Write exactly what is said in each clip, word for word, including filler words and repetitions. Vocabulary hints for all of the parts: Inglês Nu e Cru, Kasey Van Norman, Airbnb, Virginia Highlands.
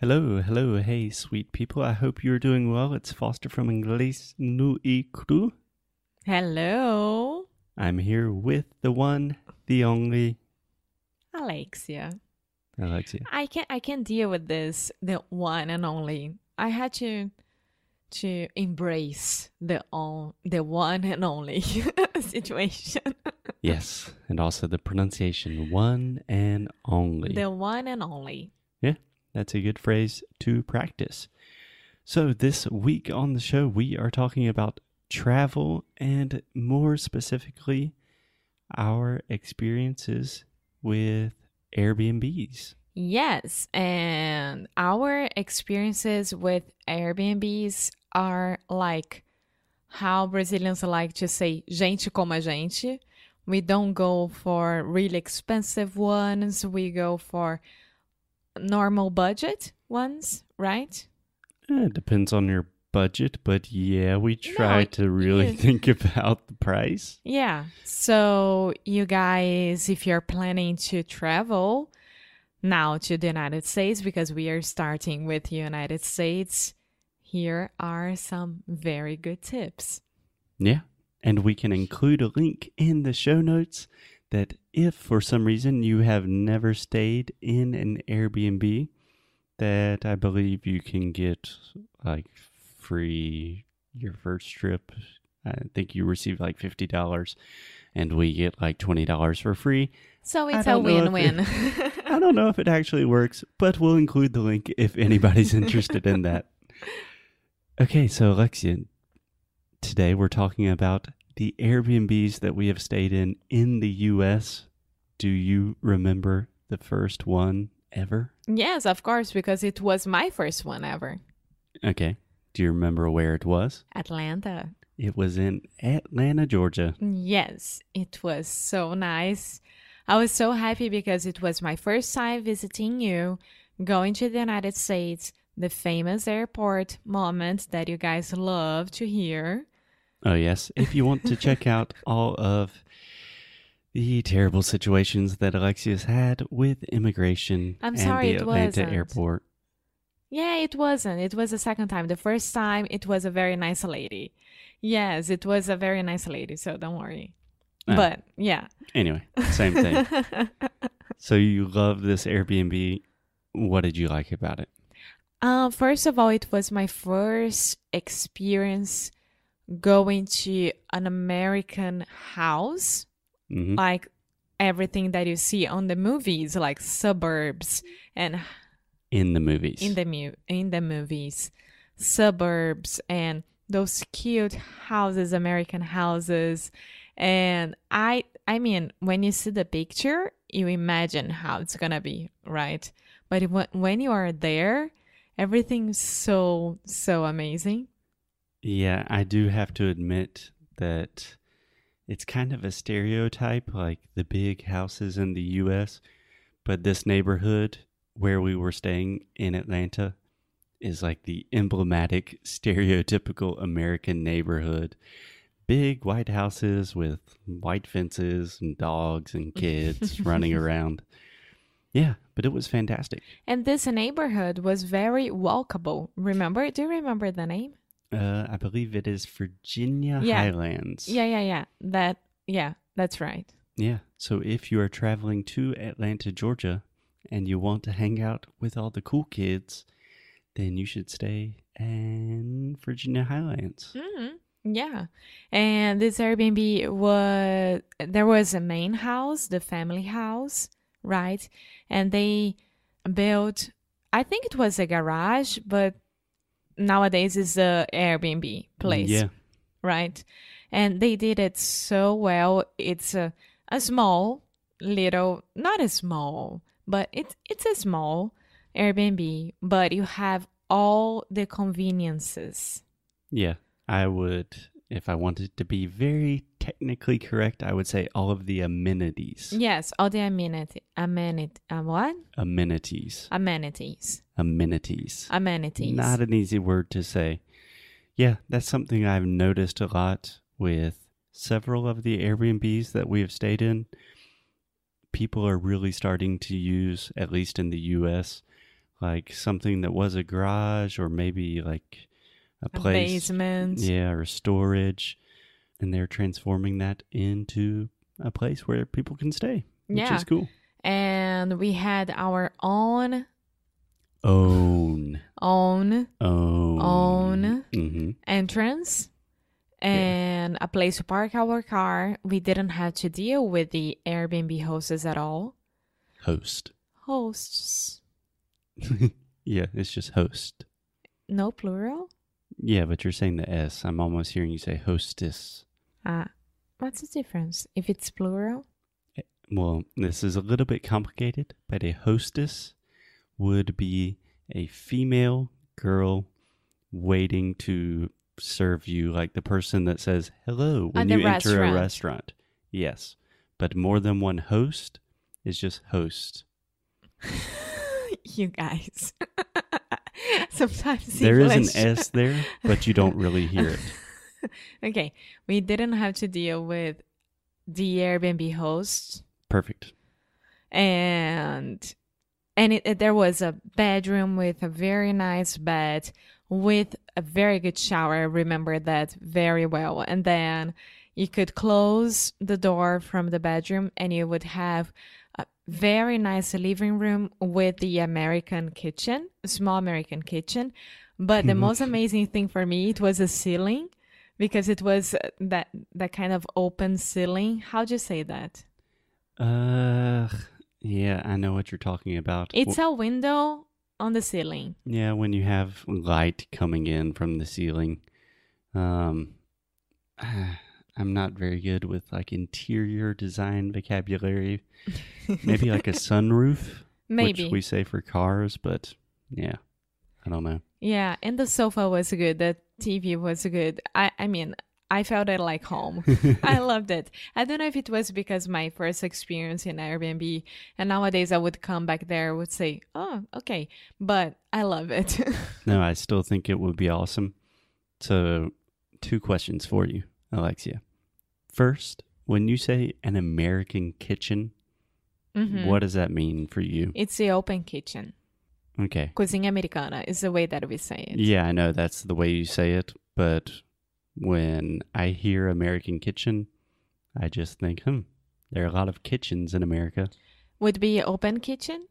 Hello, hello, hey, sweet people. I hope you're doing well. It's Foster from Inglês Nu e Cru. Hello. I'm here with the one, the only... Alexia. Alexia. I can't, I can't deal with this, the one and only. I had to to embrace the, on, the one and only situation. Yes, and also the pronunciation, one and only. The one and only. Yeah. That's a good phrase to practice. So this week on the show, we are talking about travel and more specifically, our experiences with Airbnbs. Yes, and our experiences with Airbnbs are like how Brazilians like to say gente como a gente. We don't go for really expensive ones. We go for normal budget ones, right? It depends on your budget, but yeah, we try no, to really is. think about the price. Yeah. So you guys, if you're planning to travel now to the United States, because we are starting with the United States, here are some very good tips. Yeah. And we can include a link in the show notes that if for some reason you have never stayed in an Airbnb, that I believe you can get like free your first trip. I think you receive like fifty dollars and we get like twenty dollars for free. So it's a win-win. It, I don't know if it actually works, but we'll include the link if anybody's interested in that. Okay, so Alexia, today we're talking about the Airbnbs that we have stayed in in the U S. Do you remember the first one ever? Yes, of course, because it was my first one ever. Okay. Do you remember where it was? Atlanta. It was in Atlanta, Georgia. Yes, it was so nice. I was so happy because it was my first time visiting you, going to the United States, the famous airport moment that you guys love to hear. Oh, yes. If you want to check out all of the terrible situations that Alexia's had with immigration I'm sorry, and the Atlanta wasn't. airport. Yeah, it wasn't. It was the second time. The first time, it was a very nice lady. Yes, it was a very nice lady, so don't worry. Ah. But, yeah. Anyway, same thing. So you love this Airbnb. What did you like about it? Uh, first of all, it was my first experience going to an American house, mm-hmm. like everything that you see on the movies, like suburbs and in the movies, in the mu- in the movies, suburbs and those cute houses, American houses. And I, I mean, when you see the picture, you imagine how it's gonna be, right? But when you are there, everything's so so amazing. Yeah, I do have to admit that it's kind of a stereotype, like the big houses in the U S, but this neighborhood where we were staying in Atlanta is like the emblematic, stereotypical American neighborhood. Big white houses with white fences and dogs and kids running around. Yeah, but it was fantastic. And this neighborhood was very walkable. Remember? Do you remember the name? Uh, I believe it is Virginia yeah. Highlands. Yeah, yeah, yeah. That, yeah, that's right. Yeah. So if you are traveling to Atlanta, Georgia, and you want to hang out with all the cool kids, then you should stay in Virginia Highlands. Mm-hmm. Yeah. And this Airbnb was, there was a main house, the family house, right? And they built, I think it was a garage, but nowadays is the Airbnb place, yeah. right? And they did it so well. It's a, a small, little, not a small, but it, it's a small Airbnb, but you have all the conveniences. Yeah, I would, if I wanted to be very technically correct, I would say all of the amenities. Yes, all the amenity, amenity, uh, what? Amenities. Amenities. Amenities. Amenities. Not an easy word to say. Yeah, that's something I've noticed a lot with several of the Airbnbs that we have stayed in. People are really starting to use, at least in the U S, like something that was a garage or maybe like a place. A basement. Yeah, or storage. And they're transforming that into a place where people can stay, which yeah. is cool. And we had our own... Own. Own. Own. Own mm-hmm. entrance. And yeah. a place to park our car. We didn't have to deal with the Airbnb hosts at all. Host. Hosts. Yeah, it's just host. No plural? Yeah, but you're saying the S. I'm almost hearing you say hostess. Ah, uh, what's the difference if it's plural? Well, this is a little bit complicated, but a hostess would be a female girl waiting to serve you, like the person that says hello when you enter a restaurant. Yes, but more than one host is just host. You guys. Sometimes there is an S there, but you don't really hear it. Okay, we didn't have to deal with the Airbnb host. Perfect. And and it, it, there was a bedroom with a very nice bed with a very good shower. I remember that very well. And then you could close the door from the bedroom and you would have a very nice living room with the American kitchen, small American kitchen. But the most amazing thing for me, it was the ceiling, because it was that that kind of open ceiling. How do you say that? Uh, yeah, I know what you're talking about. It's well, a window on the ceiling. Yeah, when you have light coming in from the ceiling. Um, I'm not very good with like interior design vocabulary. Maybe like a sunroof, Maybe. Which we say for cars, but yeah, I don't know. Yeah, and the sofa was good. The T V was good. I, I mean, I felt it like home. I loved it. I don't know if it was because my first experience in Airbnb, and nowadays I would come back there, I would say, oh, okay, but I love it. No, I still think it would be awesome. So two questions for you, Alexia. First, when you say an American kitchen, mm-hmm. what does that mean for you? It's the open kitchen. Okay. Cozinha americana is the way that we say it. Yeah, I know that's the way you say it, but when I hear American kitchen, I just think, hmm, there are a lot of kitchens in America. Would be open kitchen?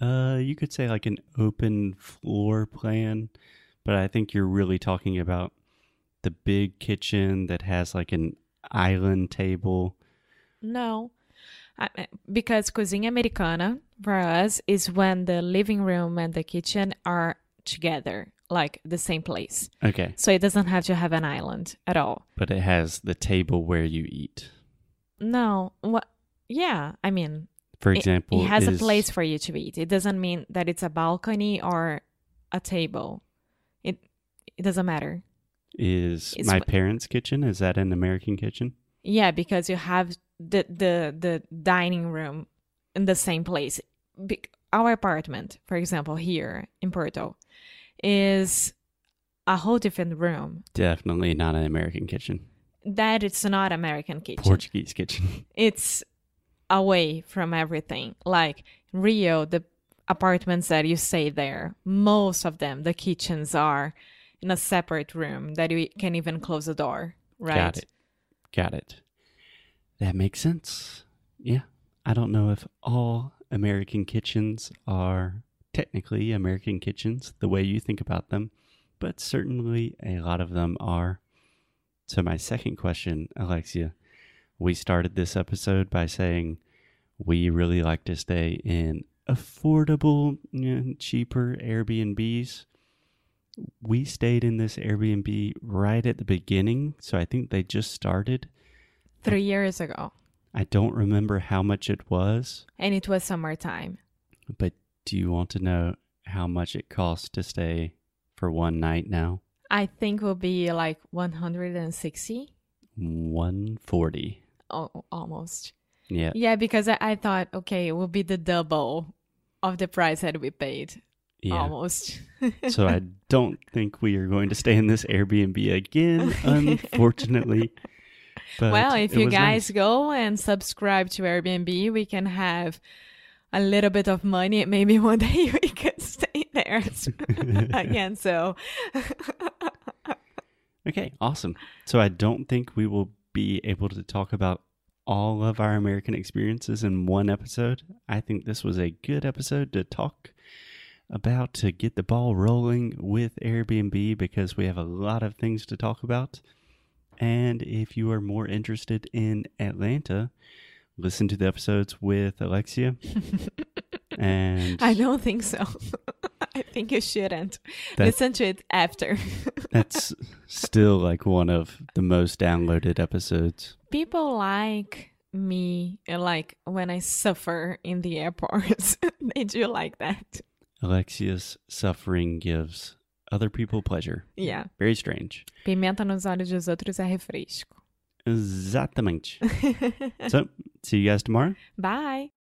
Uh, you could say like an open floor plan, but I think you're really talking about the big kitchen that has like an island table. No. Because cozinha americana for us is when the living room and the kitchen are together, like the same place. Okay. So it doesn't have to have an island at all. But it has the table where you eat. No. What? Yeah. I mean, for example, it, it has is... a place for you to eat. It doesn't mean that it's a balcony or a table. It it doesn't matter. Is it's... my parents' kitchen? Is that an American kitchen? Yeah, because you have the the, the dining room in the same place. Be- our apartment, for example, here in Porto, is a whole different room. Definitely not an American kitchen. That it's not American kitchen. Portuguese kitchen. It's away from everything. Like Rio, the apartments that you stay there, most of them, the kitchens are in a separate room that you can even close the door, right? Got it. Got it. That makes sense. Yeah. I don't know if all American kitchens are technically American kitchens the way you think about them, but certainly a lot of them are. So my second question, Alexia, we started this episode by saying we really like to stay in affordable, you know, cheaper Airbnbs. We stayed in this Airbnb right at the beginning, so I think they just started. Three years ago. I don't remember how much it was. And it was summertime. But do you want to know how much it costs to stay for one night now? I think it will be like one hundred sixty. one hundred forty. Oh, almost. Yeah. Yeah, because I, I thought, okay, it will be the double of the price that we paid. Yeah. Almost. So I don't think we are going to stay in this Airbnb again, unfortunately. But well, if you guys nice. go and subscribe to Airbnb, we can have a little bit of money. Maybe one day we can stay parents again, so. Okay, awesome. So I don't think we will be able to talk about all of our American experiences in one episode. I think this was a good episode to talk about, to get the ball rolling with Airbnb, because we have a lot of things to talk about. And if you are more interested in Atlanta, listen to the episodes with Alexia. And I don't think so. I think you shouldn't. That, listen to it after. That's still like one of the most downloaded episodes. People like me, like when I suffer in the airports. They do like that. Alexia's suffering gives other people pleasure. Yeah. Very strange. Pimenta nos olhos dos outros é refresco. Exatamente. So, see you guys tomorrow. Bye.